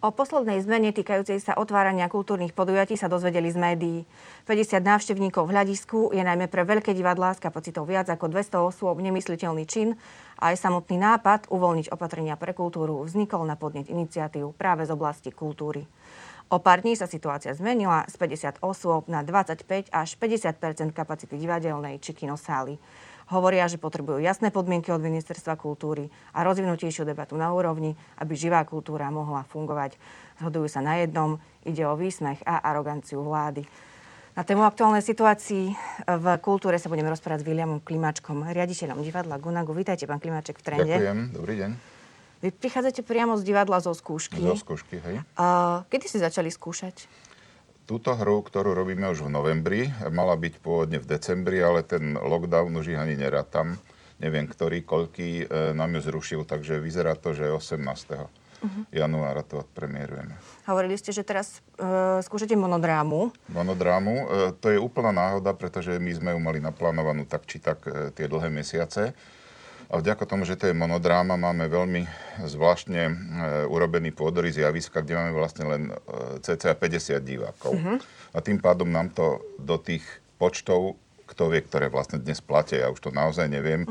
O poslednej zmene týkajúcej sa otvárania kultúrnych podujatí sa dozvedeli z médií. 50 návštevníkov v hľadisku je najmä pre veľké divadlá s kapacitou viac ako 200 osôb nemysliteľný čin a aj samotný nápad uvoľniť opatrenia pre kultúru vznikol na podnet iniciatív práve z oblasti kultúry. O pár dní sa situácia zmenila z 50 osôb na 25 až 50% kapacity divadelnej či kinosály. Hovoria, že potrebujú jasné podmienky od Ministerstva kultúry a rozvinutejšiu debatu na úrovni, aby živá kultúra mohla fungovať. Zhodujú sa na jednom, ide o výsmech a aroganciu vlády. Na tému aktuálnej situácii v kultúre sa budeme rozprávať s Williamom Klimáčkom, riaditeľom divadla GUnaGU. Vítajte, pán Klimáček, v Trende. Ďakujem, dobrý deň. Vy prichádzate priamo z divadla zo skúšky. Zo skúšky, hej. Kedy ste začali skúšať? Túto hru, ktorú robíme už v novembri, mala byť pôvodne v decembri, ale ten lockdown už ich ani nerátam. Neviem, koľký nám ju zrušil, takže vyzerá to, že 18. Januára to odpremierujeme. Hovorili ste, že teraz skúšate monodrámu. To je úplná náhoda, pretože my sme ju mali naplánovanú tak či tak tie dlhé mesiace. A vďaka tomu, že to je monodráma, máme veľmi zvláštne urobený pôdorys javiska, kde máme vlastne len cca 50 divákov. A tým pádom nám to do tých počtov, kto vie, ktoré vlastne dnes platia, ja už to naozaj neviem,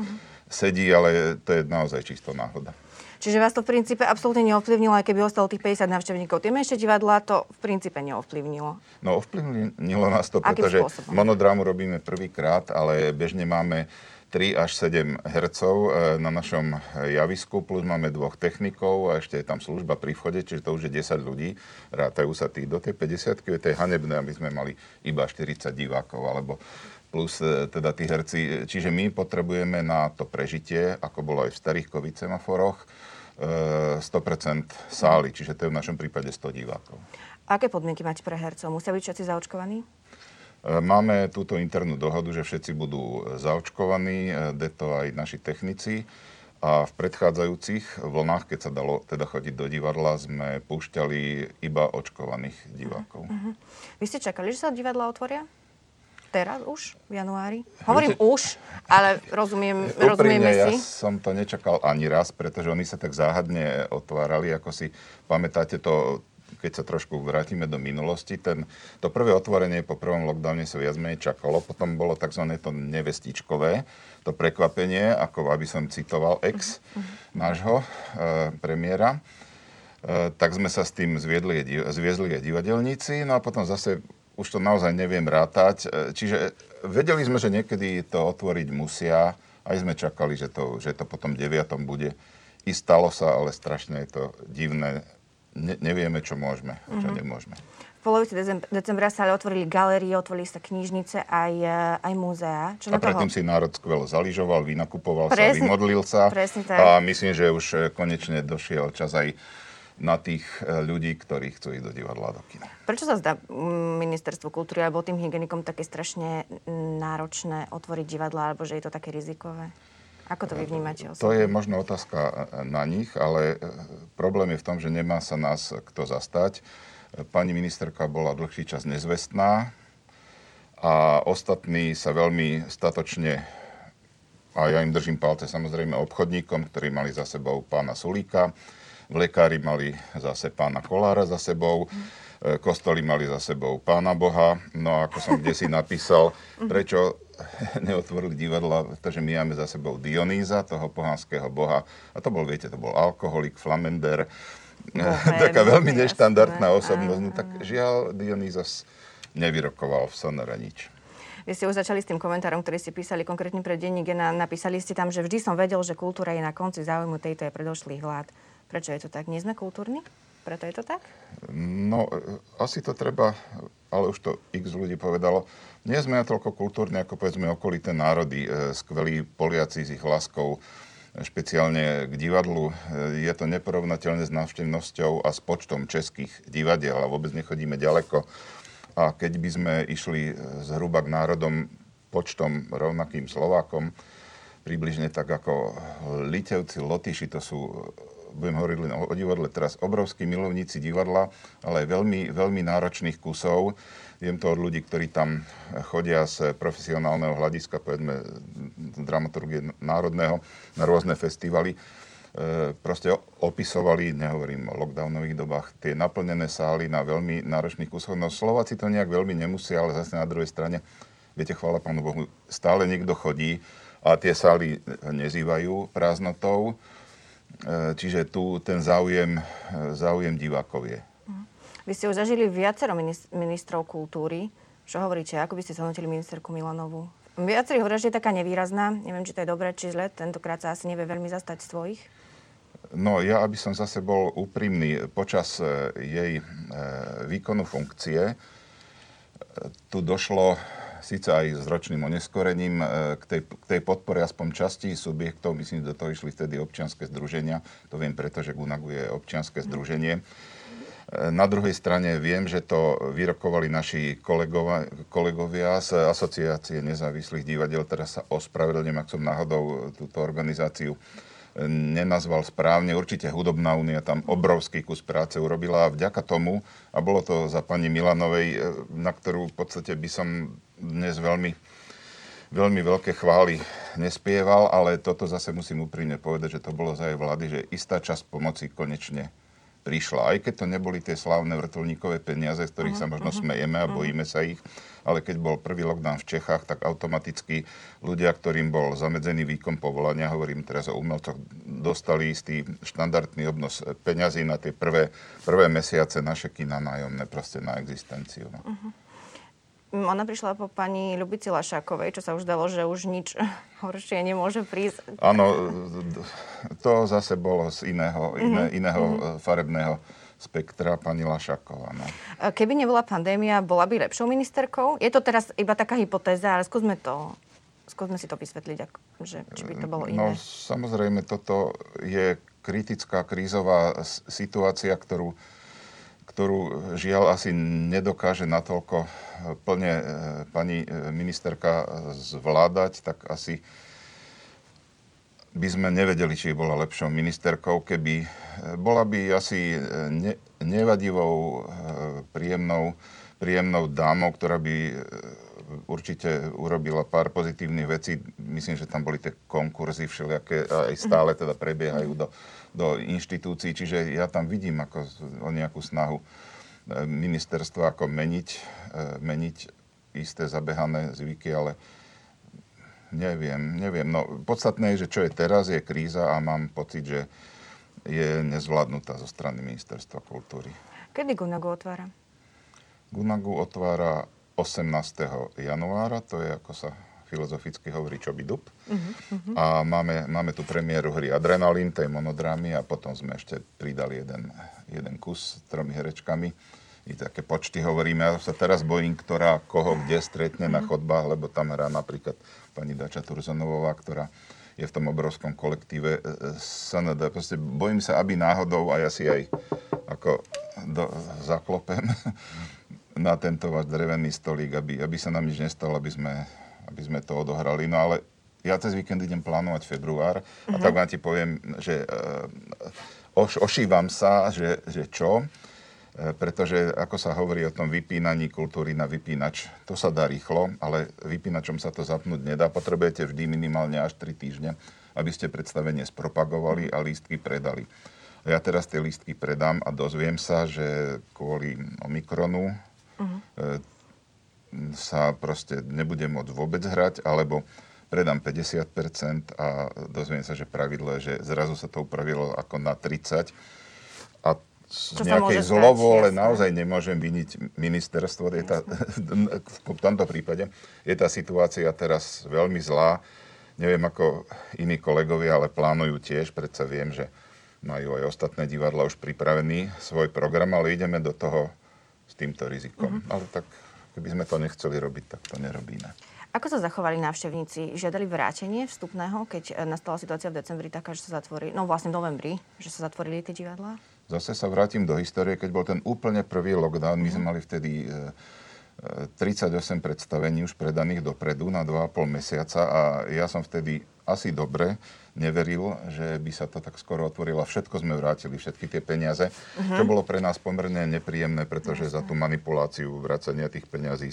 sedí, ale to je naozaj čisto náhoda. Čiže vás to v princípe absolútne neovplyvnilo, aj keby ostalo tých 50 návštevníkov. Tie menšie divadlá to v princípe neovplyvnilo. No ovplyvnilo nás to, pretože monodrámu robíme prvýkrát, ale bežne máme 3 až 7 hercov na našom javisku, plus máme 2 technikov a ešte je tam služba pri vchode, čiže to už je 10 ľudí. Rátajú sa tí do tej 50-ky, to je hanebné, aby sme mali iba 40 divákov, alebo plus teda tí herci. Čiže my potrebujeme na to prežitie, ako bolo aj v starých covid semaforoch, 100% sály, čiže to je v našom prípade 100 divákov. Aké podmienky máte pre hercov? Musia byť všetci zaočkovaní? Máme túto internú dohodu, že všetci budú zaočkovaní, deto aj naši technici. A v predchádzajúcich vlnách, keď sa dalo teda chodiť do divadla, sme púšťali iba očkovaných divákov. Vy ste čakali, že sa divadla otvoria? Teraz už? V januári? Hovorím už, ale rozumieme si. Ja som to nečakal ani raz, pretože oni sa tak záhadne otvárali, ako si pamätáte to. Keď sa trošku vrátime do minulosti, to prvé otvorenie po prvom lockdowne sa viac menej čakalo, potom bolo tzv. To nevestičkové, to prekvapenie, ako aby som citoval ex nášho premiéra, tak sme sa s tým zviezli aj divadelníci, no a potom zase už to naozaj neviem rátať, čiže vedeli sme, že niekedy to otvoriť musia, aj sme čakali, že to potom 9. bude. I stalo sa, ale strašne je to divné. Nevieme, čo môžeme, čo nemôžeme. V polovici decembra sa ale otvorili galérie, otvorili sa knižnice aj múzea. Čo na to? A predtým si národ skvelo zaližoval, vynakupoval sa, vymodlil sa. Presne tak. A myslím, že už konečne došiel čas aj na tých ľudí, ktorí chcú ísť do divadla, do kina. Prečo sa zdá ministerstvu kultúry alebo tým hygienikom také strašne náročné otvoriť divadla, alebo že je to také rizikové? Ako to vy vnímate? To je možno otázka na nich, ale problém je v tom, že nemá sa nás kto zastať. Pani ministerka bola dlhší čas nezvestná a ostatní sa veľmi statočne, a ja im držím palce samozrejme obchodníkom, ktorí mali za sebou pána Sulíka, lekári mali zase pána Kollára za sebou, kostoly mali za sebou pána Boha. No ako som kdesi napísal, prečo neotvorili divadla, pretože my máme za sebou Dionýza, toho pohanského boha. A to bol, viete, alkoholik, flamender, taká veľmi neštandardná osobnosť. No tak žiaľ, Dionýza nevyrokoval v Sonore nič. Vy ste už začali s tým komentárom, ktorý ste písali konkrétne pre Denník N. Napísali ste tam, že vždy som vedel, že kultúra je na konci záujmu tejto aj predošlých vlád. Prečo je to tak? Nie sme kultúrni? Preto je to tak? No, asi to treba, ale už to x ľudí povedalo. Nie sme natoľko kultúrni, ako povedzme okolité národy. Skvelí Poliaci s ich láskou, špeciálne k divadlu. Je to neporovnateľné s návštevnosťou a s počtom českých divadiel a vôbec nechodíme ďaleko. A keď by sme išli zhruba k národom počtom rovnakým Slovákom, približne tak ako Litevci, Lotyši, to sú budem hovoriť len o divadle teraz, obrovskí milovníci divadla, ale veľmi, veľmi náročných kusov. Viem to od ľudí, ktorí tam chodia z profesionálneho hľadiska, povedzme, dramaturgie národného, na rôzne festivaly. Proste opisovali, nehovorím o lockdownových dobách, tie naplnené sály na veľmi náročných kusoch. No Slováci to nejak veľmi nemusia, ale zase na druhej strane, viete, chvála Pánu Bohu, stále niekto chodí a tie sály nezývajú prázdnotou. Čiže tu ten záujem divákov je. Vy ste už zažili viacero ministrov kultúry. Čo hovoríte? Ako by ste zhodnotili ministerku Milanovu? Viacerí hovoria, že je taká nevýrazná. Neviem, či to je dobré, či zle. Tentokrát sa asi nevie veľmi zastať svojich. No, ja, aby som zase bol úprimný, počas jej výkonu funkcie tu došlo, síce aj s ročným oneskorením, k tej podpore aspoň časti subjektov. Myslím, že do toho išli vtedy občianske združenia. To viem preto, že GUnaGu je občianske združenie. Na druhej strane viem, že to vyrokovali naši kolegovia z Asociácie nezávislých divadiel. Teraz sa ospravedlňujem, ak som náhodou túto organizáciu nenazval správne. Určite Hudobná únia tam obrovský kus práce urobila a vďaka tomu, a bolo to za pani Milanovej, na ktorú v podstate by som dnes veľmi, veľmi veľké chvály nespieval, ale toto zase musím úprimne povedať, že to bolo za jej vlády, že istá časť pomoci konečne prišla. Aj keď to neboli tie slávne vrtuľníkové peniaze, z ktorých sa možno smejeme a bojíme sa ich, ale keď bol prvý lockdown v Čechách, tak automaticky ľudia, ktorým bol zamedzený výkon povolania, hovorím teraz o umelcoch, dostali istý štandardný obnos peňazí na tie prvé mesiace naše kina nájomné, proste na existenciu. No. Ona prišla po pani Ľubici Lašákovej, čo sa už dalo, že už nič horšie nemôže prísť. Áno, to zase bolo z iného farebného spektra pani Lašáková. No. Keby nebola pandémia, bola by lepšou ministerkou? Je to teraz iba taká hypotéza, ale skúsme si to vysvetliť, že či by to bolo iné. No, samozrejme, toto je kritická krízová situácia, ktorú žiaľ asi nedokáže natoľko plne pani ministerka zvládať, tak asi by sme nevedeli, či bola lepšou ministerkou, keby bola by asi nevadivou, príjemnou dámou, ktorá by určite urobila pár pozitívnych vecí. Myslím, že tam boli tie konkurzy všelijaké, aj stále teda prebiehajú do inštitúcií, čiže ja tam vidím ako o nejakú snahu ministerstva ako meniť isté zabehané zvyky, ale neviem. No, podstatné je, že čo je teraz, je kríza a mám pocit, že je nezvládnutá zo strany ministerstva kultúry. Kedy GUnaGu otvára? GUnaGu otvára 18. januára, to je ako sa filozoficky hovorí Čoby dub. A máme tu premiéru hry Adrenalín, tej monodrámy a potom sme ešte pridali jeden kus s 3 herečkami. I také počty hovoríme. Ja sa teraz bojím, ktorá koho kde stretne na chodbách, lebo tam hrá napríklad pani Dača Turzonovová, ktorá je v tom obrovskom kolektíve SND. Proste bojím sa, aby náhodou, a ja si aj ako zaklopem na tento váš drevený stolík, aby sa nám nič nestalo, aby sme to odohrali. No ale ja cez víkend idem plánovať február a tak vám ti poviem, že ošívam sa, že čo, pretože ako sa hovorí o tom vypínaní kultúry na vypínač, to sa dá rýchlo, ale vypínačom sa to zapnúť nedá. Potrebujete vždy minimálne až 3 týždne, aby ste predstavenie spropagovali a lístky predali. Ja teraz tie lístky predám a dozviem sa, že kvôli Omikronu sa proste nebudem môcť vôbec hrať, alebo predám 50% a dozviem sa, že pravidlo je, že zrazu sa to upravilo ako na 30% a z nejakej zlovole naozaj nemôžem viniť ministerstvo. V tomto prípade je tá situácia teraz veľmi zlá. Neviem ako iní kolegovia, ale plánujú tiež, predsa viem, že majú aj ostatné divadla už pripravený svoj program, ale ideme do toho s týmto rizikom. Ale tak keby sme to nechceli robiť, tak to nerobíme. Ako sa zachovali návštevníci? Žiadali vrátenie vstupného, keď nastala situácia v decembri taká, že sa zatvorili, no vlastne v novembri, že sa zatvorili tie divadlá? Zase sa vrátim do histórie, keď bol ten úplne prvý lockdown. My sme mali vtedy 38 predstavení už predaných dopredu na 2,5 mesiaca a ja som vtedy asi dobre neveril, že by sa to tak skoro otvorilo. Všetko sme vrátili, všetky tie peniaze, čo bolo pre nás pomerne nepríjemné, pretože za tú manipuláciu vracania tých peňazí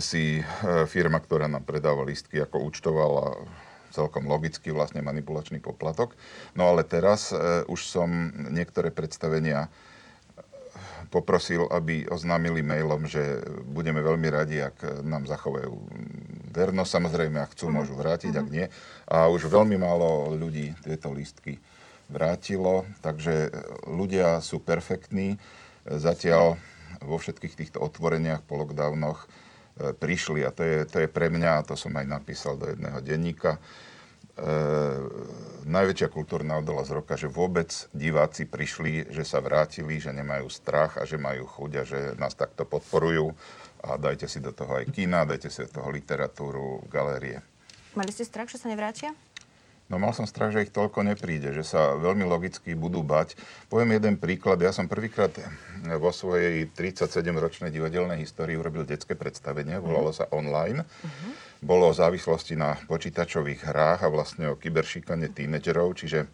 si firma, ktorá nám predáva lístky, ako účtovala celkom logicky vlastne manipulačný poplatok. No ale teraz už som niektoré predstavenia poprosil, aby oznámili mailom, že budeme veľmi radi, ak nám zachovajú vernosť. Samozrejme, ak chcú, môžu vrátiť, ak nie. A už veľmi málo ľudí tieto lístky vrátilo. Takže ľudia sú perfektní. Zatiaľ vo všetkých týchto otvoreniach po lockdownoch prišli, a to je pre mňa, a to som aj napísal do jedného denníka, najväčšia kultúrna odolnosť z roka, že vôbec diváci prišli, že sa vrátili, že nemajú strach a že majú chuť a že nás takto podporujú. A dajte si do toho aj kina, dajte si do toho literatúru, galérie. Mali ste strach, že sa nevrátia? No mal som strach, že ich toľko nepríde, že sa veľmi logicky budú bať. Poviem jeden príklad. Ja som prvýkrát vo svojej 37-ročnej divadelnej histórii urobil detské predstavenie. Volalo sa Online. Bolo o závislosti na počítačových hrách a vlastne o kyberšikane tínedžerov. Čiže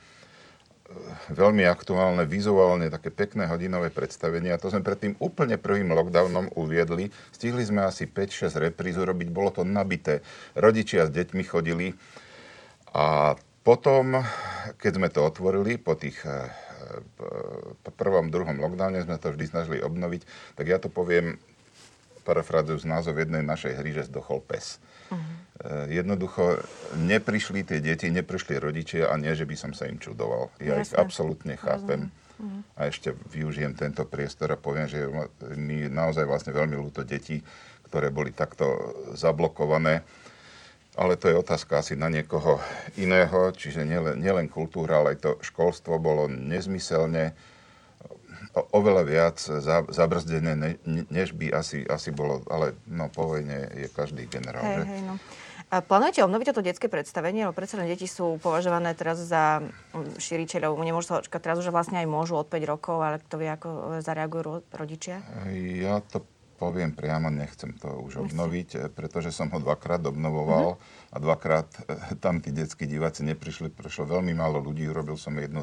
veľmi aktuálne, vizuálne, také pekné hodinové predstavenie. A to sme predtým úplne prvým lockdownom uviedli. Stihli sme asi 5-6 repríz urobiť. Bolo to nabité. Rodičia s deťmi chodili. A potom, keď sme to otvorili, po tých prvom, druhom lockdowne sme to vždy snažili obnoviť, tak ja to poviem, parafrázujúc názov jednej našej hry, že zdochol pes. Jednoducho neprišli tie deti, neprišli rodičia a nie, že by som sa im čudoval. Ja ich absolútne chápem. A ešte využijem tento priestor a poviem, že mi naozaj vlastne veľmi ľúto detí, ktoré boli takto zablokované. Ale to je otázka asi na niekoho iného, čiže nielen kultúra, ale aj to školstvo bolo nezmyselne oveľa viac zabrzdené, než by asi bolo, ale no, po vojne je každý generál. Hej, no. Plánujete obnoviť toto detské predstavenie? No predsa len deti sú považované teraz za šíriteľov. Nemôžu sa očkať teraz už vlastne aj môžu od 5 rokov, ale kto vie, ako zareagujú rodičia? Ja to poviem priamo, nechcem to už obnoviť, pretože som ho dvakrát obnovoval a dvakrát tam tí detskí diváci neprišli, prešlo veľmi málo ľudí, urobil som 1-2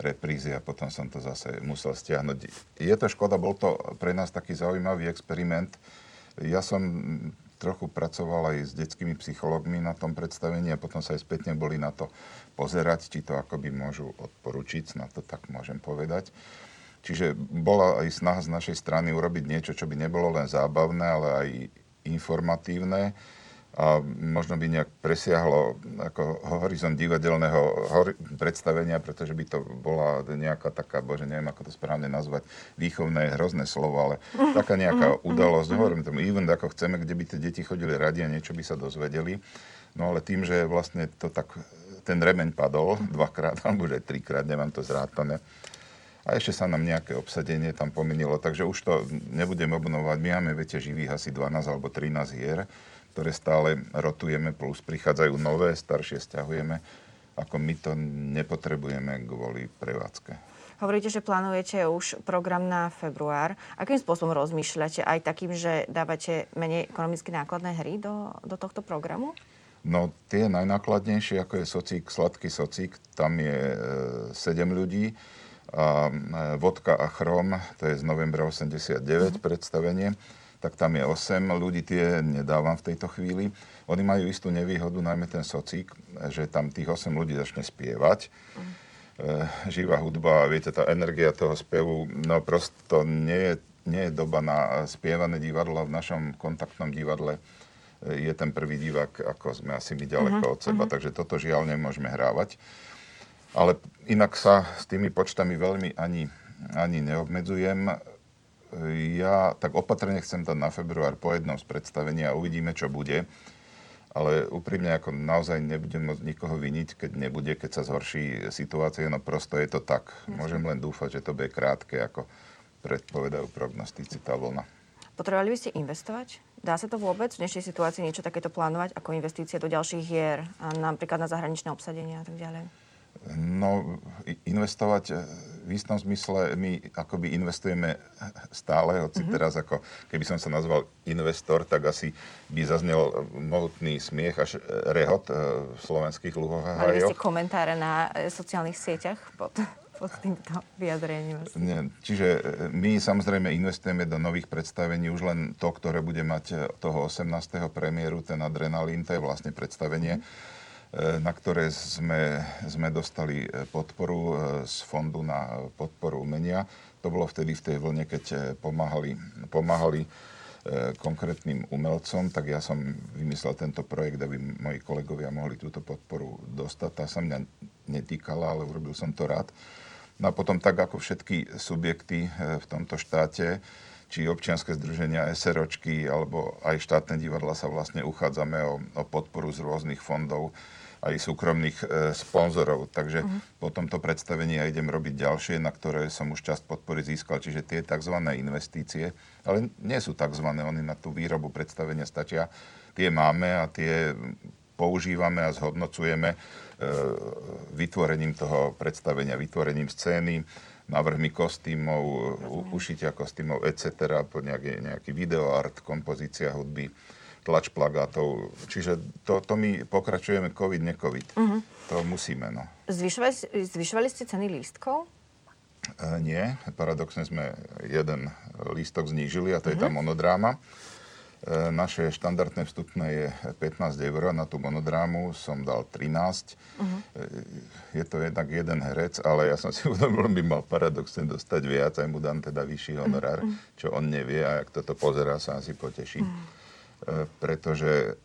reprízy a potom som to zase musel stiahnuť. Je to škoda, bol to pre nás taký zaujímavý experiment. Ja som trochu pracoval aj s detskými psychológmi na tom predstavení a potom sa aj spätne boli na to pozerať, či to akoby môžu odporučiť, na to tak môžem povedať. Čiže bola aj snaha z našej strany urobiť niečo, čo by nebolo len zábavné, ale aj informatívne a možno by nejak presiahlo ako horizont divadelného predstavenia, pretože by to bola nejaká taká, bože, neviem, ako to správne nazvať, výchovné, hrozné slovo, ale taká nejaká udalosť, hovorím tomu event, ako chceme, kde by tie deti chodili radi a niečo by sa dozvedeli. No ale tým, že vlastne to tak, ten remeň padol dvakrát, alebo už aj trikrát, nemám to zrátané, a ešte sa nám nejaké obsadenie tam pomenilo, takže už to nebudem obnovovať. My máme, viete, živých asi 12 alebo 13 hier, ktoré stále rotujeme, plus prichádzajú nové, staršie stiahujeme. Ako my to nepotrebujeme kvôli prevádzke. Hovoríte, že plánujete už program na február. Akým spôsobom rozmýšľate? Aj takým, že dávate menej ekonomicky nákladné hry do tohto programu? No, tie najnákladnejšie, ako je Socík, Sladký Socík, tam je 7 ľudí. A Vodka a Chrom, to je z novembra 89 predstavenie, tak tam je 8 ľudí, tie nedávam v tejto chvíli. Oni majú istú nevýhodu, najmä ten Socík, že tam tých 8 ľudí začne spievať. Živá hudba, viete, tá energia toho spevu, no prosto nie je doba na spievané divadlo. V našom kontaktnom divadle je ten prvý divák, ako sme asi my ďaleko od seba, takže toto žiaľ nemôžeme hrávať. Ale inak sa s tými počtami veľmi ani neobmedzujem. Ja tak opatrne chcem dať na február po jednom z predstavení a uvidíme, čo bude. Ale úprimne, ako naozaj nebudem môcť nikoho viniť, keď nebude, keď sa zhorší situácia. No prosto je to tak. Môžem len dúfať, že to bude krátke, ako predpovedajú prognostici, tá vlna. Potrebovali by ste investovať? Dá sa to vôbec v dnešnej situácii niečo takéto plánovať, ako investície do ďalších hier, napríklad na zahraničné obsadenia a tak ďalej? No, investovať v istom zmysle my akoby investujeme stále, hoci teraz ako keby som sa nazval investor, tak asi by zaznel mohutný smiech až rehot v slovenských luhoch. Mali ste komentáre na sociálnych sieťach pod týmto vyjadrením? Nie, čiže my samozrejme investujeme do nových predstavení, už len to, ktoré bude mať toho 18. premiéru, ten adrenalín, to je vlastne predstavenie, na ktoré sme dostali podporu z Fondu na podporu umenia. To bolo vtedy v tej vlne, keď pomáhali konkrétnym umelcom, tak ja som vymyslel tento projekt, aby moji kolegovia mohli túto podporu dostať. Tá sa mňa netýkala, ale urobil som to rád. No a potom tak, ako všetky subjekty v tomto štáte, či občianske združenia, SROčky, alebo aj štátne divadla sa vlastne uchádzame o podporu z rôznych fondov, aj súkromných sponzorov. Takže po tomto predstavení ja idem robiť ďalšie, na ktoré som už časť podpory získal. Čiže tie tzv. Investície, ale nie sú tzv. Oni na tú výrobu predstavenia stačia. Tie máme a tie používame a zhodnocujeme vytvorením toho predstavenia, vytvorením scény, návrhmi kostýmov, ušitia kostýmov, etc. Po nejaký videoart, kompozícia hudby, tlač plagátov. Čiže to my pokračujeme COVID-necovid. To musíme, no. Zvyšovali ste ceny lístkov? Nie. Paradoxne sme jeden lístok znížili a to je tá monodráma. Naše štandardné vstupné je 15 €. Na tú monodrámu som dal 13. Je to jednak jeden herec, ale ja som si uvedomil, by mal paradoxne dostať viac. Aj mu dám teda vyšší honorár, čo on nevie a ak toto pozerá, sa asi poteší. Pretože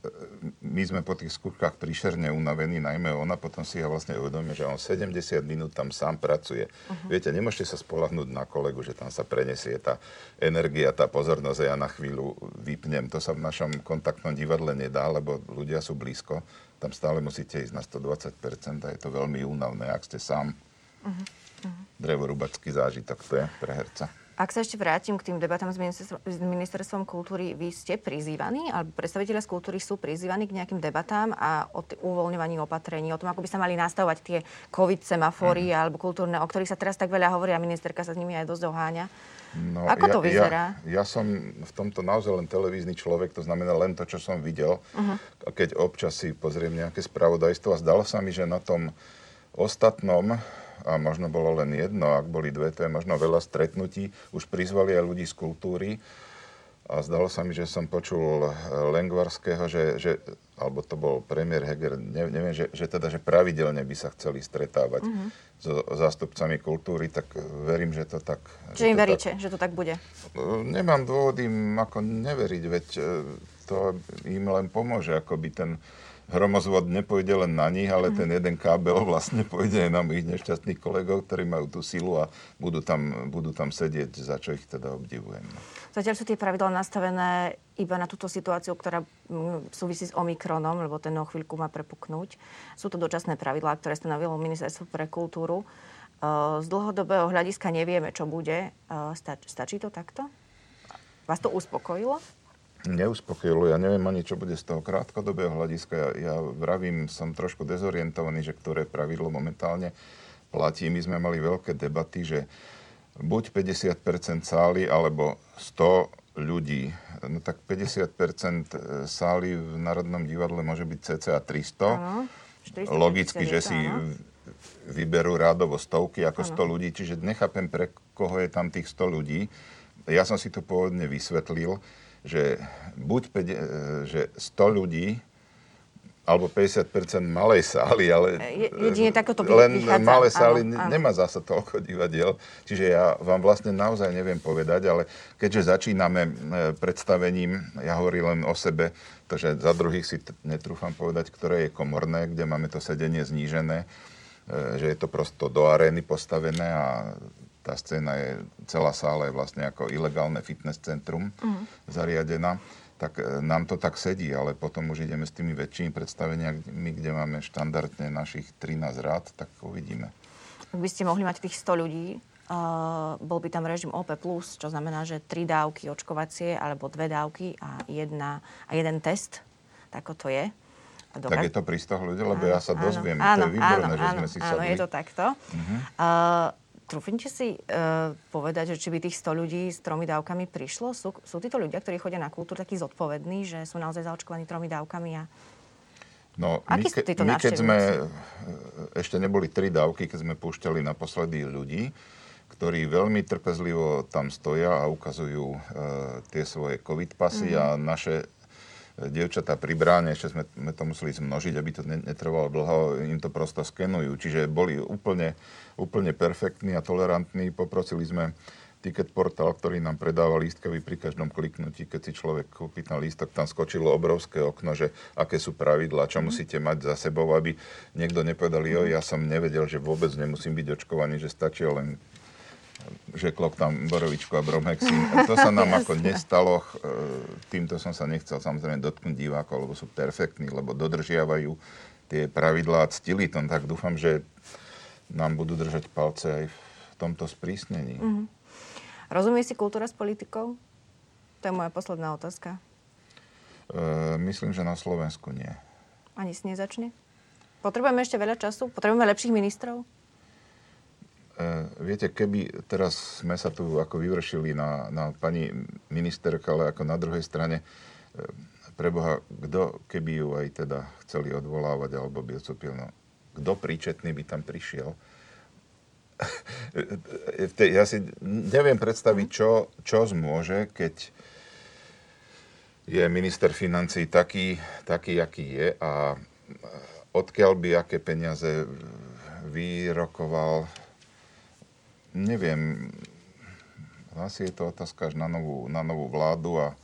my sme po tých skúškach príšerne unavení, najmä ona, potom si ja vlastne uvedomil, že on 70 minút tam sám pracuje. Viete, nemôžete sa spoľahnúť na kolegu, že tam sa prenesie tá energia, tá pozornosť, ja na chvíľu vypnem. To sa v našom kontaktnom divadle nedá, lebo ľudia sú blízko. Tam stále musíte ísť na 120% a je to veľmi únavné, ak ste sám. Drevorúbačský zážitok to je pre herca. Ak sa ešte vrátim k tým debatám s ministerstvom kultúry, vy ste prizývaní, alebo predstavitelia z kultúry sú prizývaní k nejakým debatám a o uvoľňovaní opatrení, o tom, ako by sa mali nastavovať tie covid semafóry alebo kultúrne, o ktorých sa teraz tak veľa hovorí a ministerka sa s nimi aj dosť doháňa. No, ako to vyzerá? Ja som v tomto naozaj len televízny človek, to znamená len to, čo som videl. Keď občas si pozriem nejaké spravodajstvo a zdalo sa mi, že na tom ostatnom, a možno bolo len jedno, ak boli dve, to je možno veľa stretnutí, už prizvali aj ľudí z kultúry a zdalo sa mi, že som počul Lengvarského, že alebo to bol premiér Heger, neviem, že pravidelne by sa chceli stretávať so zástupcami kultúry, tak verím, že to tak... Čiže im veríte, že to tak bude? Nemám dôvod im ako neveriť, veď to im len pomôže, akoby ten hromozvod nepôjde len na nich, ale ten jeden kábel vlastne pôjde aj na mojich nešťastných kolegov, ktorí majú tú silu a budú tam sedieť, za čo ich teda obdivujem. Zatiaľ sú tie pravidlá nastavené iba na túto situáciu, ktorá súvisí s Omikronom, lebo ten o chvíľku má prepuknúť. Sú to dočasné pravidlá, ktoré stanovilo Ministerstvo pre kultúru. Z dlhodobého hľadiska nevieme, čo bude. Stačí to takto? Vás to uspokojilo? Neuspokojilo. Ja neviem ani, čo bude z toho krátkodobého hľadiska. Ja vravím, som trošku dezorientovaný, že ktoré pravidlo momentálne platí. My sme mali veľké debaty, že buď 50% sály, alebo 100 ľudí. No tak 50% sály v Národnom divadle môže byť cca 300. Ano, 400, logicky, 400, že si vyberú rádovo stovky ako 100 ľudí. Čiže nechápem, pre koho je tam tých 100 ľudí. Ja som si to pôvodne vysvetlil, že buď 100 ľudí, alebo 50% malej sály, ale jedine takto to len vychádza. Malé sály, áno. Nemá zasa toľko divadiel. Čiže ja vám vlastne naozaj neviem povedať, ale keďže začíname predstavením, ja hovorím len o sebe, takže za druhých si netrúfam povedať, ktoré je komorné, kde máme to sedenie znížené, že je to prosto do arény postavené a tá scéna je, celá sála je vlastne ako ilegálne fitness centrum zariadená, tak nám to tak sedí, ale potom už ideme s tými väčšími predstaveniami, kde máme štandardne našich 13 rád, tak uvidíme. Ak by ste mohli mať tých 100 ľudí, bol by tam režim OP+, čo znamená, že 3 dávky očkovacie, alebo 2 dávky a jeden test, tak to je. Dobre. Tak je to pri 100 ľudí, lebo ja sa dozviem. Áno, to je výborné, že sme si sadli. Áno, je to takto. Trúfnite si povedať, že či by tých 100 ľudí s 3 dávkami prišlo? Sú títo ľudia, ktorí chodia na kultúru, takí zodpovední, že sú naozaj zaočkovaní 3 dávkami? A... No, my keď sme ešte neboli 3 dávky, keď sme púšťali naposledy ľudí, ktorí veľmi trpezlivo tam stoja a ukazujú tie svoje covid pasy a naše dievčatá pri bráne, ešte sme to museli zmnožiť, aby to netrvalo dlho, im to prosto skenujú. Čiže boli úplne perfektní a tolerantní. Poprosili sme ticket portál, ktorý nám predáva lístkami pri každom kliknutí, keď si človek kúpi ten lístok, tam skočilo obrovské okno, že aké sú pravidlá, čo musíte mať za sebou, aby niekto nepovedal, ja som nevedel, že vôbec nemusím byť očkovaný, že stačí len žeklok tam borovičku a bromhexín. To sa nám ako nestalo. Týmto som sa nechcel samozrejme dotknúť divákov, lebo sú perfektní, lebo dodržiavajú tie pravidlá, ctili to. Tak dúfam, že nám budú držať palce aj v tomto sprísnení. Mm-hmm. Rozumie si kultúra s politikou? To je moja posledná otázka. Myslím, že na Slovensku nie. Ani si nezačne? Potrebujeme ešte veľa času? Potrebujeme lepších ministrov? Viete, keby teraz sme sa tu ako vyvršili na pani ministerka, ale ako na druhej strane, preboha, kto keby ju aj teda chceli odvolávať alebo by odstúpil, kto príčetný by tam prišiel? Ja si neviem predstaviť, čo zmôže, keď je minister financií taký, aký je a odkiaľ by aké peniaze vyrokoval. Neviem, asi je to otázka až na novú vládu a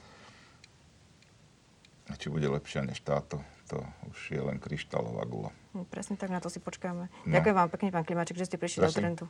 či bude lepšia než táto, to už je len kryštálová guľa. Presne tak, na to si počkáme. No. Ďakujem vám pekne, pán Klimáček, že ste prišli do Trendu.